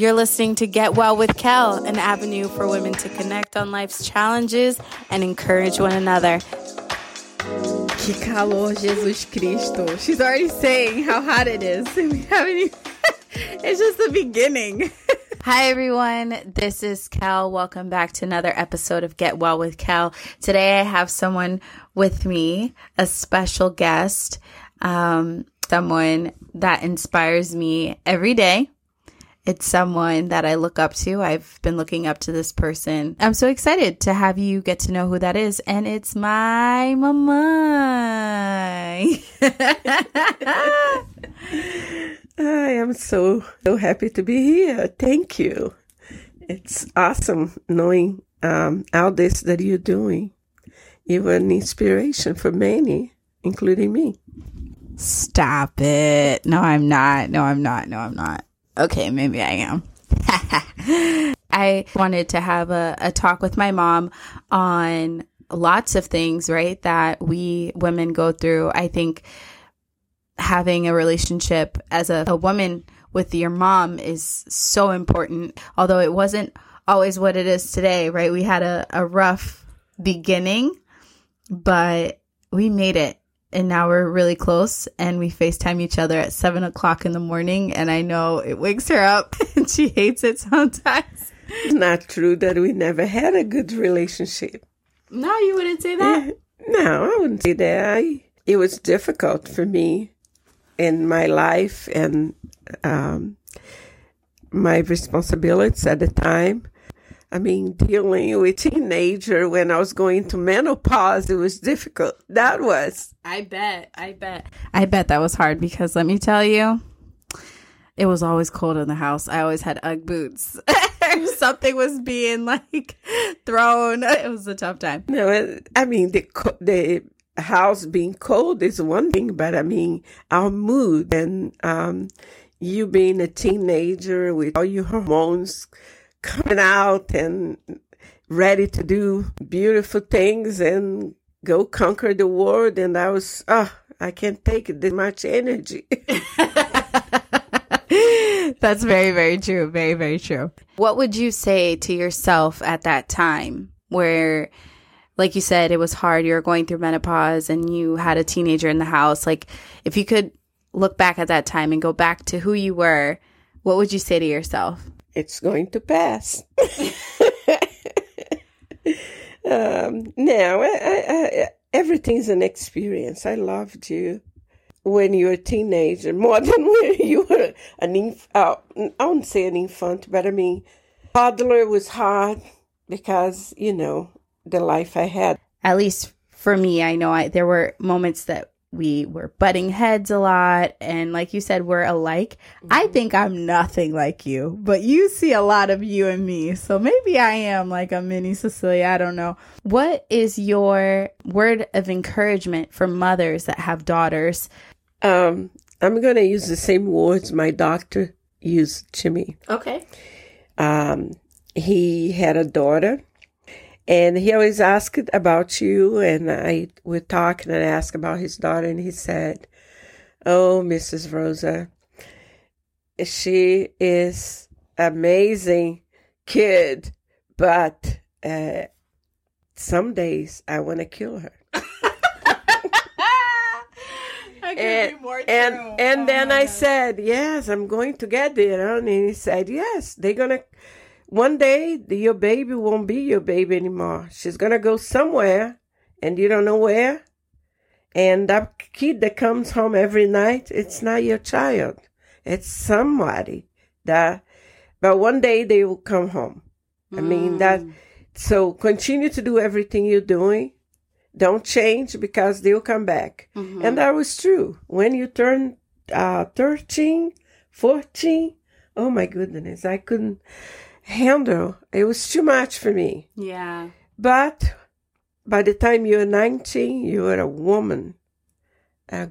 You're listening to Get Well with Kel, an avenue for women to connect on life's challenges and encourage one another. Que calor, Jesus Cristo. She's already saying how hot it is. We haven't even... It's just the beginning. Hi, everyone. This is Kel. Welcome back to another episode of Get Well with Kel. Today, I have someone with me, a special guest, someone that inspires me every day. It's someone that I look up to. I've been looking up to this person. I'm so excited to have you get to know who that is. And it's my mama. I am so happy to be here. Thank you. It's awesome knowing all this that you're doing. You were an inspiration for many, including me. Stop it. No, I'm not. Okay, maybe I am. I wanted to have a talk with my mom on lots of things, right, that we women go through. I think having a relationship as a woman with your mom is so important, although it wasn't always what it is today, right? We had a rough beginning, but we made it. And now we're really close, and we FaceTime each other at 7 o'clock in the morning, and I know it wakes her up, and she hates it sometimes. It's not true that we never had a good relationship. No, you wouldn't say that? No, I wouldn't say that. It was difficult for me in my life and my responsibilities at the time. I mean, dealing with teenager when I was going to menopause, it was difficult. That was. I bet that was hard because let me tell you, it was always cold in the house. I always had Ugg boots. Something was being like thrown. It was a tough time. No, I mean, the house being cold is one thing, but I mean, our mood and you being a teenager with all your hormones coming out and ready to do beautiful things and go conquer the world. And I was, I can't take this much energy. That's very, very true. Very, very true. What would you say to yourself at that time where, like you said, it was hard, you were going through menopause and you had a teenager in the house? Like, if you could look back at that time and go back to who you were, what would you say to yourself? It's going to pass. Now, I everything's an experience. I loved you when you were a teenager, more than when you were an infant. I wouldn't say an infant, but I mean, toddler was hard because, you know, the life I had. At least for me, I know there were moments that we were butting heads a lot. And like you said, we're alike. Mm-hmm. I think I'm nothing like you, but you see a lot of you and me. So maybe I am like a mini Cecilia. I don't know. What is your word of encouragement for mothers that have daughters? I'm going to use the same words my doctor used to me. Okay. He had a daughter. And he always asked about you, and I would talk and I'd ask about his daughter, and he said, "Oh, Mrs. Rosa, she is amazing kid, but some days I want to kill her." And then I said, "Yes, I'm going to get there." And he said, "Yes, they're going to... One day, your baby won't be your baby anymore. She's going to go somewhere, and you don't know where. And that kid that comes home every night, it's not your child. It's somebody. But one day, they will come home." I mean, that. So continue to do everything you're doing. Don't change because they'll come back. Mm-hmm. And that was true. When you turn 13, 14, oh, my goodness, I couldn't handle. It was too much for me. Yeah. But by the time you were 19, you were a woman, a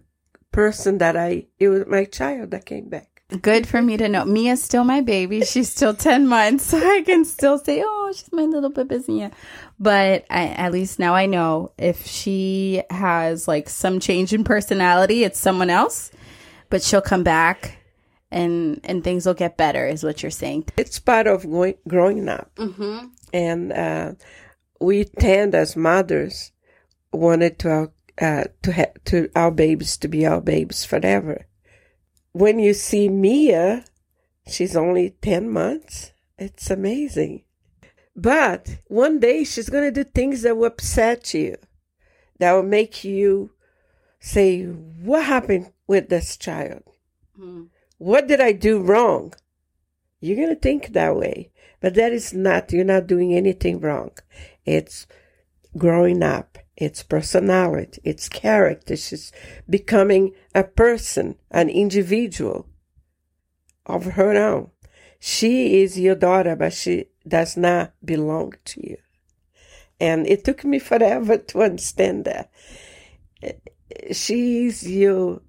person that it was my child that came back. Good for me to know. Mia's still my baby. She's still 10 months. So I can still say, "Oh, she's my little babysia." But at least now I know if she has like some change in personality, it's someone else, but she'll come back. and things will get better is what you're saying. It's part of growing up. Mm-hmm. And we tend as mothers wanted to our babies to be our babies forever. When you see Mia, she's only 10 months. It's amazing. But one day she's going to do things that will upset you, that will make you say, what happened with this child? Mm-hmm. What did I do wrong? You're going to think that way. But that is not, you're not doing anything wrong. It's growing up. It's personality. It's character. She's becoming a person, an individual of her own. She is your daughter, but she does not belong to you. And it took me forever to understand that. She is your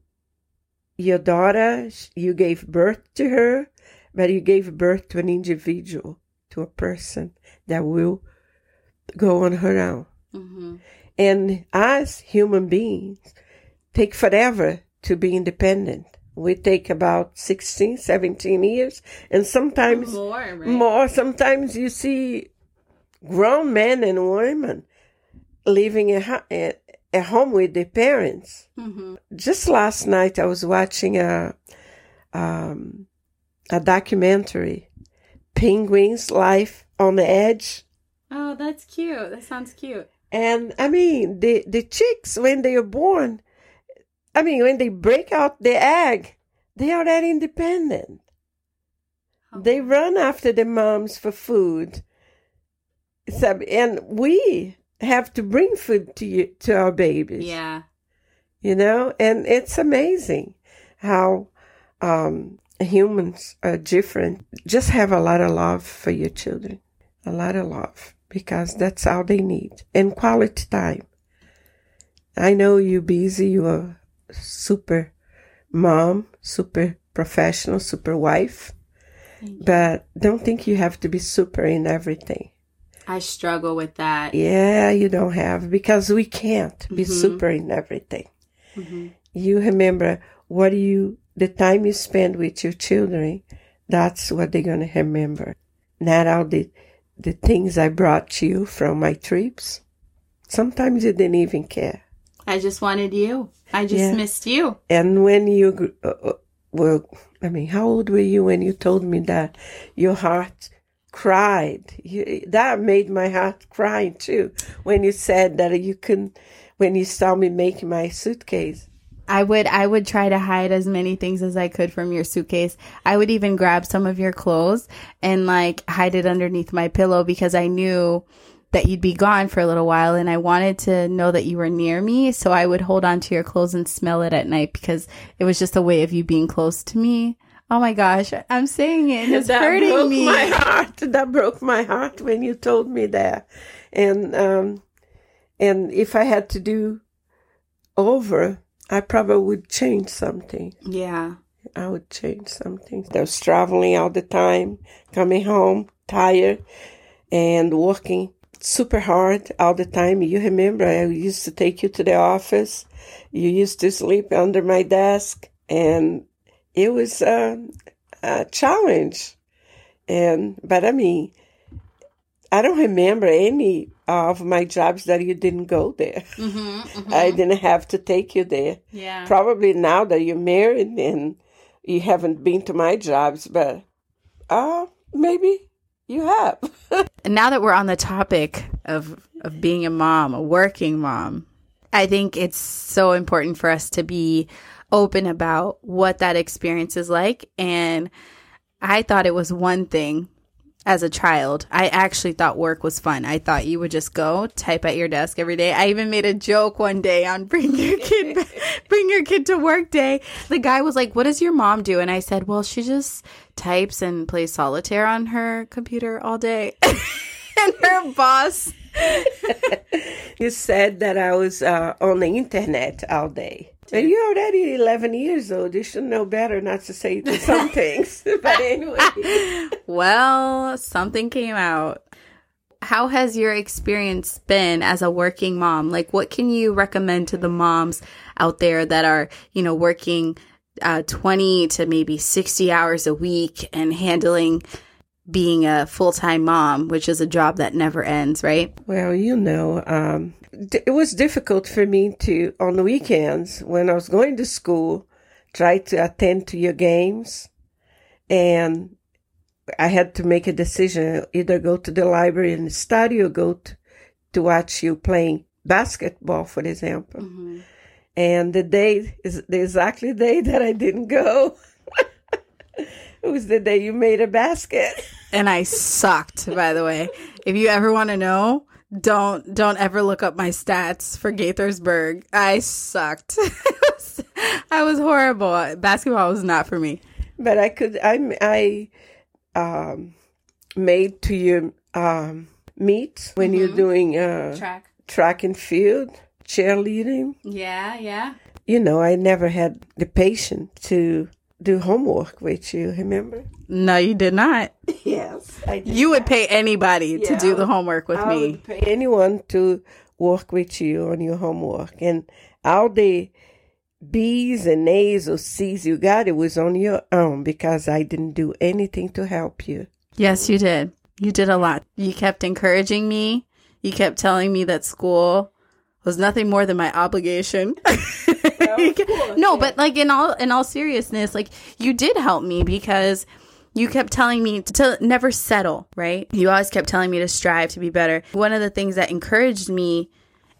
daughter. You gave birth to her, but you gave birth to an individual, to a person that will go on her own. Mm-hmm. And as human beings, take forever to be independent. We take about 16, 17 years, and sometimes more, right? Sometimes you see grown men and women living at home with their parents. Mm-hmm. Just last night, I was watching a documentary, Penguins Life on the Edge. Oh, that's cute. That sounds cute. And, I mean, the chicks, when they are born, I mean, when they break out the egg, they are already independent. Oh. They run after the moms for food. And we have to bring food to our babies. Yeah. You know, and it's amazing how humans are different. Just have a lot of love for your children. A lot of love. Because that's all they need. And quality time. I know you're busy. You're a super mom, super professional, super wife. But don't think you have to be super in everything. I struggle with that. Yeah, you don't have. Because we can't be super in everything. Mm-hmm. You remember the time you spend with your children, that's what they're going to remember. Not all the things I brought to you from my trips. Sometimes you didn't even care. I just wanted you. I just missed you. And when you how old were you when you told me that your heart cried? That made my heart cry too. When you said that when you saw me making my suitcase. I would try to hide as many things as I could from your suitcase. I would even grab some of your clothes and like hide it underneath my pillow because I knew that you'd be gone for a little while and I wanted to know that you were near me. So I would hold on to your clothes and smell it at night because it was just a way of you being close to me. Oh my gosh, I'm saying it and it's hurting me. That broke my heart when you told me that. And if I had to do over, I probably would change something. Yeah. I would change something. I was traveling all the time, coming home tired and working super hard all the time. You remember I used to take you to the office. You used to sleep under my desk. And it was a challenge. But I mean, I don't remember any of my jobs that you didn't go there. Mm-hmm, mm-hmm. I didn't have to take you there. Yeah. Probably now that you're married and you haven't been to my jobs, but maybe you have. And now that we're on the topic of being a mom, a working mom, I think it's so important for us to be open about what that experience is like. And I thought it was one thing. As a child, I actually thought work was fun. I thought you would just go type at your desk every day. I even made a joke one day on bring your kid to work day. The guy was like, "What does your mom do?" And I said, "Well, she just types and plays solitaire on her computer all day." And her boss. You said that I was on the internet all day. But you're already 11 years old. You should know better not to say some things. But anyway. Well, something came out. How has your experience been as a working mom? Like, what can you recommend to the moms out there that are, you know, working 20 to maybe 60 hours a week and handling being a full-time mom, which is a job that never ends, right? Well, you know, it was difficult for me to, on the weekends, when I was going to school, try to attend to your games. And I had to make a decision, either go to the library and study or go to watch you playing basketball, for example. Mm-hmm. And the day is the exact day that I didn't go. It was the day you made a basket. And I sucked, by the way. If you ever want to know, don't ever look up my stats for Gaithersburg. I sucked. I was horrible. Basketball was not for me. But I could. I made to your meet when you're doing track and field, cheerleading. Yeah, yeah. You know, I never had the patience to do homework with you, remember? No, you did not. Yes, I did. You would pay anybody to do the homework with me. I would pay anyone to work with you on your homework. And all the B's and A's or C's you got, it was on your own because I didn't do anything to help you. Yes, you did. You did a lot. You kept encouraging me. You kept telling me that school was nothing more than my obligation. Well, course, no, yeah. But like in all seriousness, like you did help me because you kept telling me to never settle, right? You always kept telling me to strive to be better. One of the things that encouraged me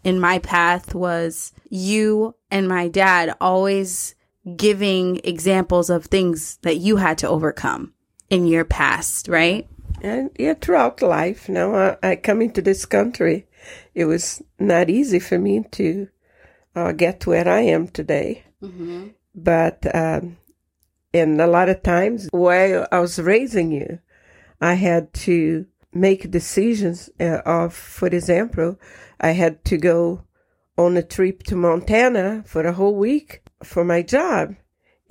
in my path was you and my dad always giving examples of things that you had to overcome in your past, right? And yeah, throughout life. Now I come into this country. It was not easy for me to get to where I am today. Mm-hmm. But, and a lot of times while I was raising you, I had to make decisions for example, I had to go on a trip to Montana for a whole week for my job.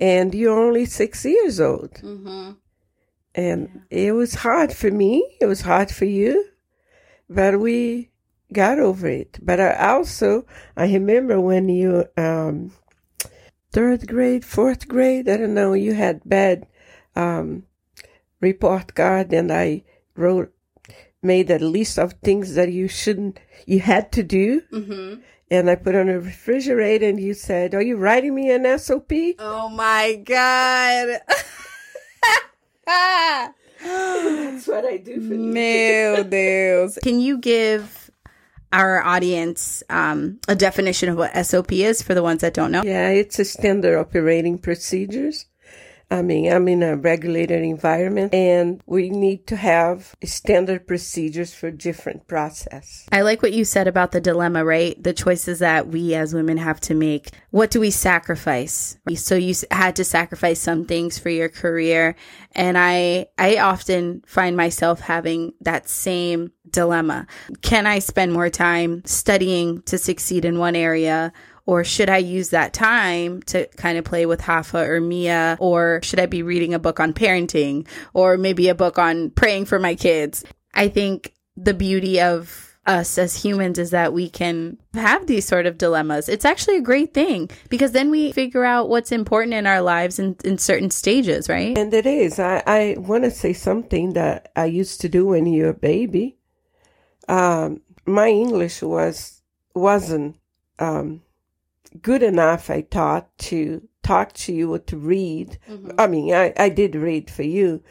And you're only 6 years old. Mm-hmm. And it was hard for me. It was hard for you. But we got over it. But I remember when you, third grade, fourth grade, I don't know, you had bad report card, and I made a list of things that you had to do. Mm-hmm. And I put on a refrigerator, and you said, "Are you writing me an SOP?" Oh my God. That's what I do for you. Meu Deus. Can you give our audience a definition of what SOP is for the ones that don't know? Yeah, it's a standard operating procedures. I mean, I'm in a regulated environment, and we need to have standard procedures for different process. I like what you said about the dilemma, right? The choices that we as women have to make. What do we sacrifice? So you had to sacrifice some things for your career. And I often find myself having that same dilemma. Can I spend more time studying to succeed in one area? Or should I use that time to kind of play with Hafa or Mia? Or should I be reading a book on parenting? Or maybe a book on praying for my kids? I think the beauty of us as humans is that we can have these sort of dilemmas. It's actually a great thing because then we figure out what's important in our lives in certain stages, right? And it is. I want to say something that I used to do when you were a baby. My English wasn't... good enough, I thought, to talk to you or to read. Mm-hmm. I mean, I did read for you,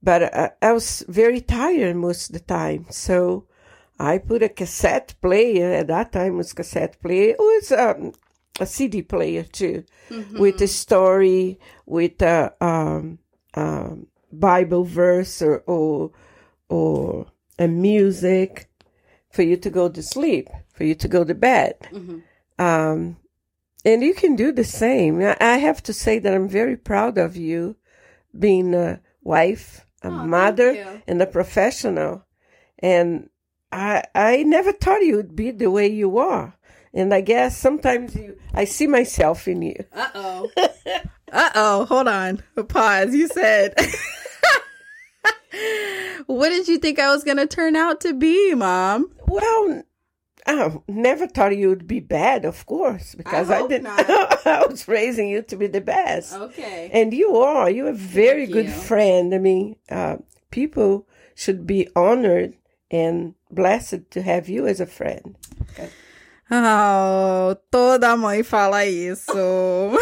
but I was very tired most of the time. So I put a cassette player. At that time, it was cassette player. It was a CD player, too, with a story, with a Bible verse or a music for you to go to sleep, for you to go to bed. Mm-hmm. And you can do the same. I have to say that I'm very proud of you being a wife, a mother, and a professional. And I never thought you would be the way you are. And I guess sometimes I see myself in you. Uh-oh. Uh-oh. Hold on. A pause. You said... What did you think I was going to turn out to be, Mom? Well, I never thought you would be bad, of course, because I didn't. I was raising you to be the best. Okay. And you are. You're a very good friend. I mean, people should be honored and blessed to have you as a friend. Okay. Oh, toda mãe fala isso.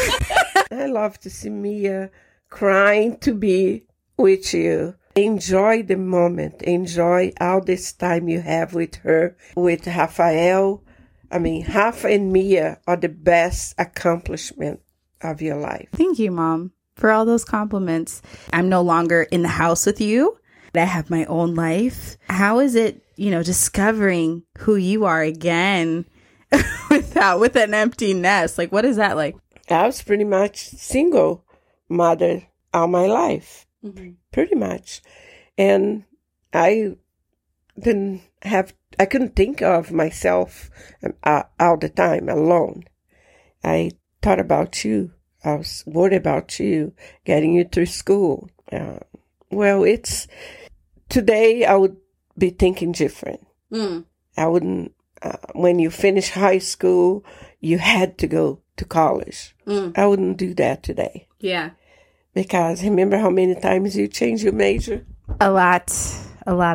I love to see Mia crying to be with you. Enjoy the moment. Enjoy all this time you have with her, with Rafael. I mean, Rafa and Mia are the best accomplishment of your life. Thank you, Mom, for all those compliments. I'm no longer in the house with you. I have my own life. How is it, you know, discovering who you are again with an empty nest? Like, what is that like? I was pretty much single mother all my life. Mm-hmm. Pretty much. And I couldn't think of myself all the time alone. I thought about you. I was worried about you, getting you through school. Today I would be thinking different. Mm. I wouldn't, when you finish high school, you had to go to college. Mm. I wouldn't do that today. Yeah. Because remember how many times you change your major? A lot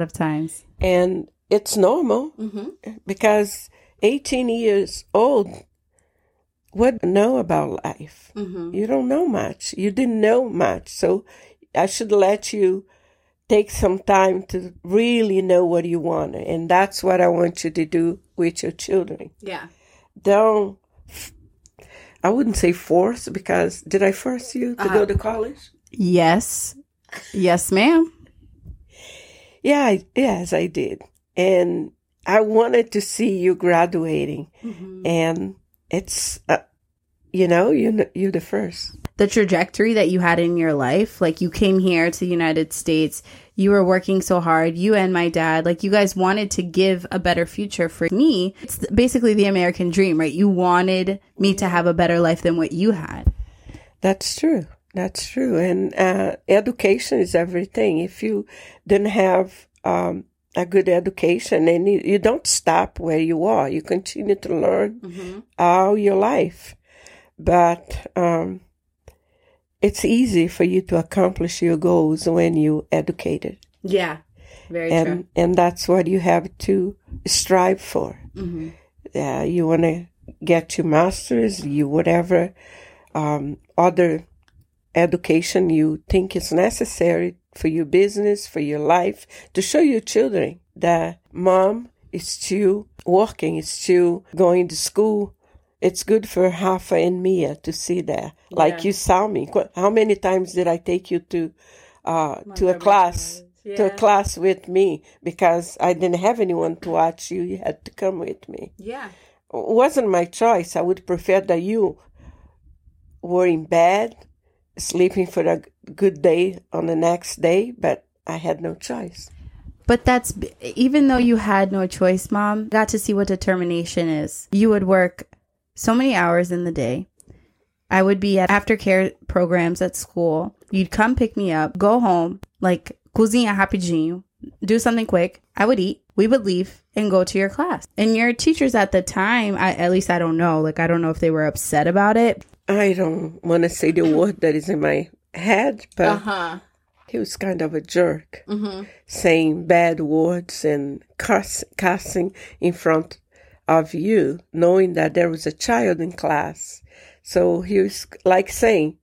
of times. And it's normal, mm-hmm. because 18 years old, what do you know about life? Mm-hmm. You don't know much. You didn't know much. So I should let you take some time to really know what you want. And that's what I want you to do with your children. Yeah. Don't... I wouldn't say force, because did I force you to go to college? Yes. Yes, ma'am. Yes, I did. And I wanted to see you graduating. Mm-hmm. And it's, you're the first. The trajectory that you had in your life, like you came here to the United States, you were working so hard, you and my dad, like you guys wanted to give a better future for me. It's basically the American dream, right? You wanted me to have a better life than what you had. That's true. And education is everything. If you didn't have a good education, and you don't stop where you are, you continue to learn mm-hmm. all your life. But it's easy for you to accomplish your goals when you're educated. Yeah, very true. And that's what you have to strive for. Mm-hmm. You want to get your master's, whatever other education you think is necessary for your business, for your life, to show your children that mom is still working, is still going to school. It's good for Rafa and Mia to see that. Like you saw me. How many times did I take you to a class with me? Because I didn't have anyone to watch you. You had to come with me. Yeah. It wasn't my choice. I would prefer that you were in bed, sleeping for a good day on the next day, but I had no choice. But that's, even though you had no choice, Mom, got to see what determination is. You would work so many hours in the day. I would be at aftercare programs at school. You'd come pick me up, go home, like, cozinha rapidinho, do something quick. I would eat. We would leave and go to your class. And your teachers at the time, I don't know. Like, I don't know if they were upset about it. I don't want to say the word that is in my head, but he was kind of a jerk, mm-hmm. saying bad words and cussing in front of you, knowing that there was a child in class. So he was like saying,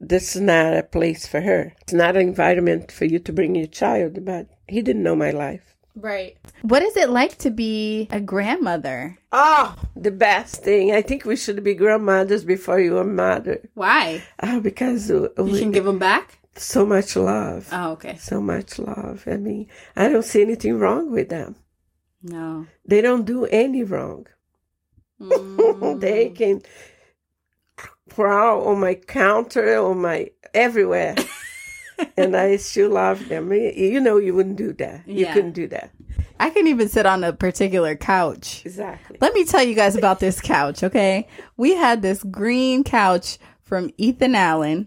this is not a place for her. It's not an environment for you to bring your child, but he didn't know my life. Right. What is it like to be a grandmother? Oh, the best thing. I think we should be grandmothers before you are mother. Why? Because we can give them back? So much love. Oh, okay. So much love. I mean, I don't see anything wrong with them. No. They don't do any wrong. Mm. They can prowl on my counter, everywhere. And I still love them. You know you wouldn't do that. Yeah. You couldn't do that. I couldn't even sit on a particular couch. Exactly. Let me tell you guys about this couch, okay? We had this green couch from Ethan Allen.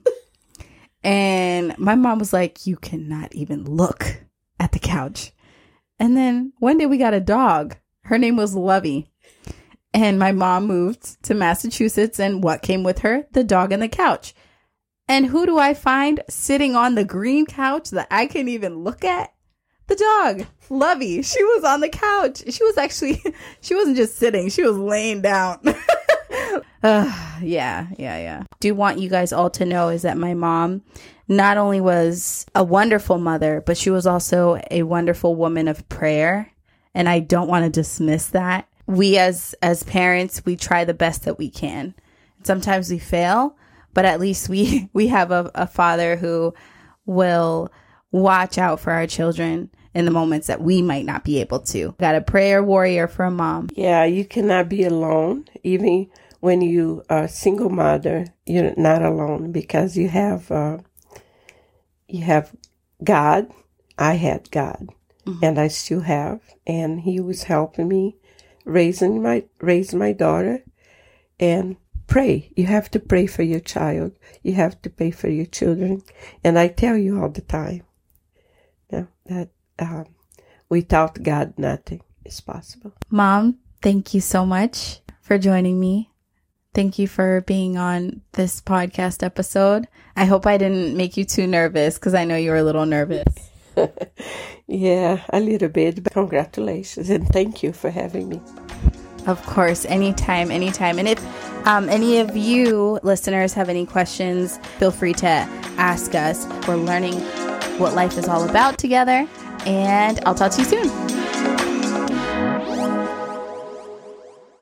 And my mom was like, you cannot even look at the couch. And then one day we got a dog. Her name was Lovey. And my mom moved to Massachusetts. And what came with her? The dog and the couch. And who do I find sitting on the green couch that I can't even look at? The dog, Lovey. She was on the couch. She wasn't just sitting. She was laying down. Yeah. Do want you guys all to know is that my mom not only was a wonderful mother, but she was also a wonderful woman of prayer. And I don't want to dismiss that. We as parents, we try the best that we can. Sometimes we fail, but at least we have a father who will watch out for our children in the moments that we might not be able to. Got a prayer warrior for a mom. Yeah, you cannot be alone. Even when you are a single mother, you're not alone because you have God. I had God, mm-hmm. and I still have, and He was helping me raise my daughter, and pray. You have to pray for your child. You have to pray for your children, and I tell you all the time. Yeah, that without God, nothing is possible. Mom, thank you so much for joining me. Thank you for being on this podcast episode. I hope I didn't make you too nervous because I know you were a little nervous. Yeah, a little bit. But congratulations and thank you for having me. Of course, anytime. And if any of you listeners have any questions, feel free to ask us. We're learning what life is all about together. And I'll talk to you soon.